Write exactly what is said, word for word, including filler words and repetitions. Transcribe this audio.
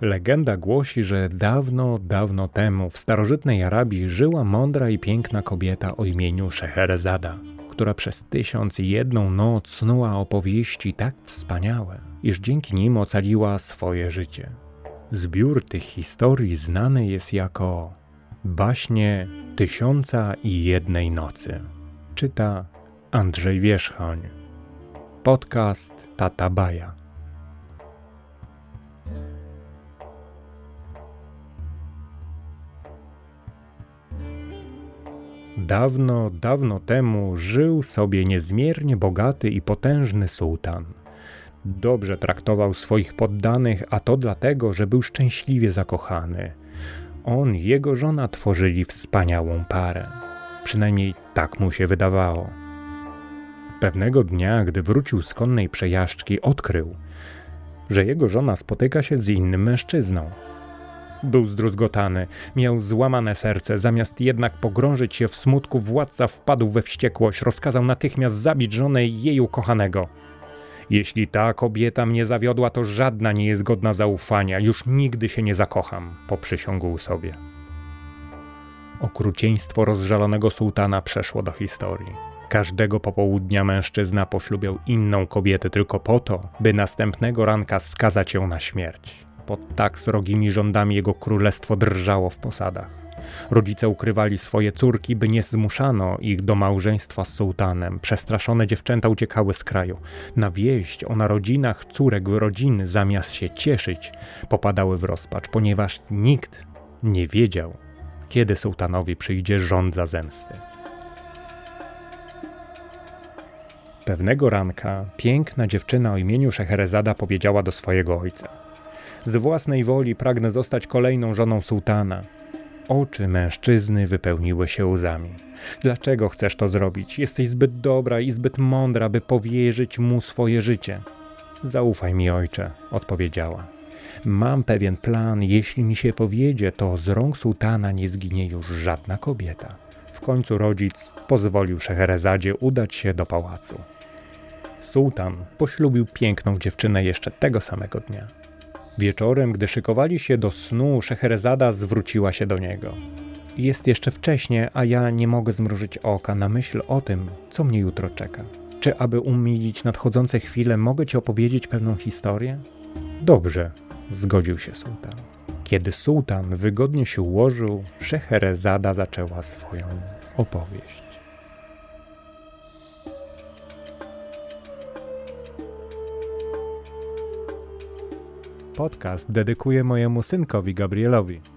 Legenda głosi, że dawno, dawno temu w starożytnej Arabii żyła mądra i piękna kobieta o imieniu Szeherezada, która przez tysiąc i jedną noc snuła opowieści tak wspaniałe, iż dzięki nim ocaliła swoje życie. Zbiór tych historii znany jest jako Baśnie Tysiąca i Jednej Nocy. Czyta Andrzej Wierzchoń. Podcast Tata Baja. Dawno, dawno temu żył sobie niezmiernie bogaty i potężny sułtan. Dobrze traktował swoich poddanych, a to dlatego, że był szczęśliwie zakochany. On i jego żona tworzyli wspaniałą parę. Przynajmniej tak mu się wydawało. Pewnego dnia, gdy wrócił z konnej przejażdżki, odkrył, że jego żona spotyka się z innym mężczyzną. Był zdruzgotany, miał złamane serce, zamiast jednak pogrążyć się w smutku, władca wpadł we wściekłość, rozkazał natychmiast zabić żonę i jej ukochanego. Jeśli ta kobieta mnie zawiodła, to żadna nie jest godna zaufania, już nigdy się nie zakocham, poprzysiągł sobie. Okrucieństwo rozżalonego sułtana przeszło do historii. Każdego popołudnia mężczyzna poślubiał inną kobietę tylko po to, by następnego ranka skazać ją na śmierć. Pod tak srogimi rządami jego królestwo drżało w posadach. Rodzice ukrywali swoje córki, by nie zmuszano ich do małżeństwa z sułtanem. Przestraszone dziewczęta uciekały z kraju. Na wieść o narodzinach córek rodziny, zamiast się cieszyć, popadały w rozpacz, ponieważ nikt nie wiedział, kiedy sułtanowi przyjdzie żądza zemsty. Pewnego ranka piękna dziewczyna o imieniu Szeherezada powiedziała do swojego ojca: z własnej woli pragnę zostać kolejną żoną sułtana. Oczy mężczyzny wypełniły się łzami. Dlaczego chcesz to zrobić? Jesteś zbyt dobra i zbyt mądra, by powierzyć mu swoje życie. Zaufaj mi, ojcze, odpowiedziała. Mam pewien plan, jeśli mi się powiedzie, to z rąk sułtana nie zginie już żadna kobieta. W końcu rodzic pozwolił Szeherezadzie udać się do pałacu. Sułtan poślubił piękną dziewczynę jeszcze tego samego dnia. Wieczorem, gdy szykowali się do snu, Szeherezada zwróciła się do niego. Jest jeszcze wcześnie, a ja nie mogę zmrużyć oka na myśl o tym, co mnie jutro czeka. Czy aby umilić nadchodzące chwile, mogę ci opowiedzieć pewną historię? Dobrze, zgodził się sułtan. Kiedy sułtan wygodnie się ułożył, Szeherezada zaczęła swoją opowieść. Podcast dedykuję mojemu synkowi Gabrielowi.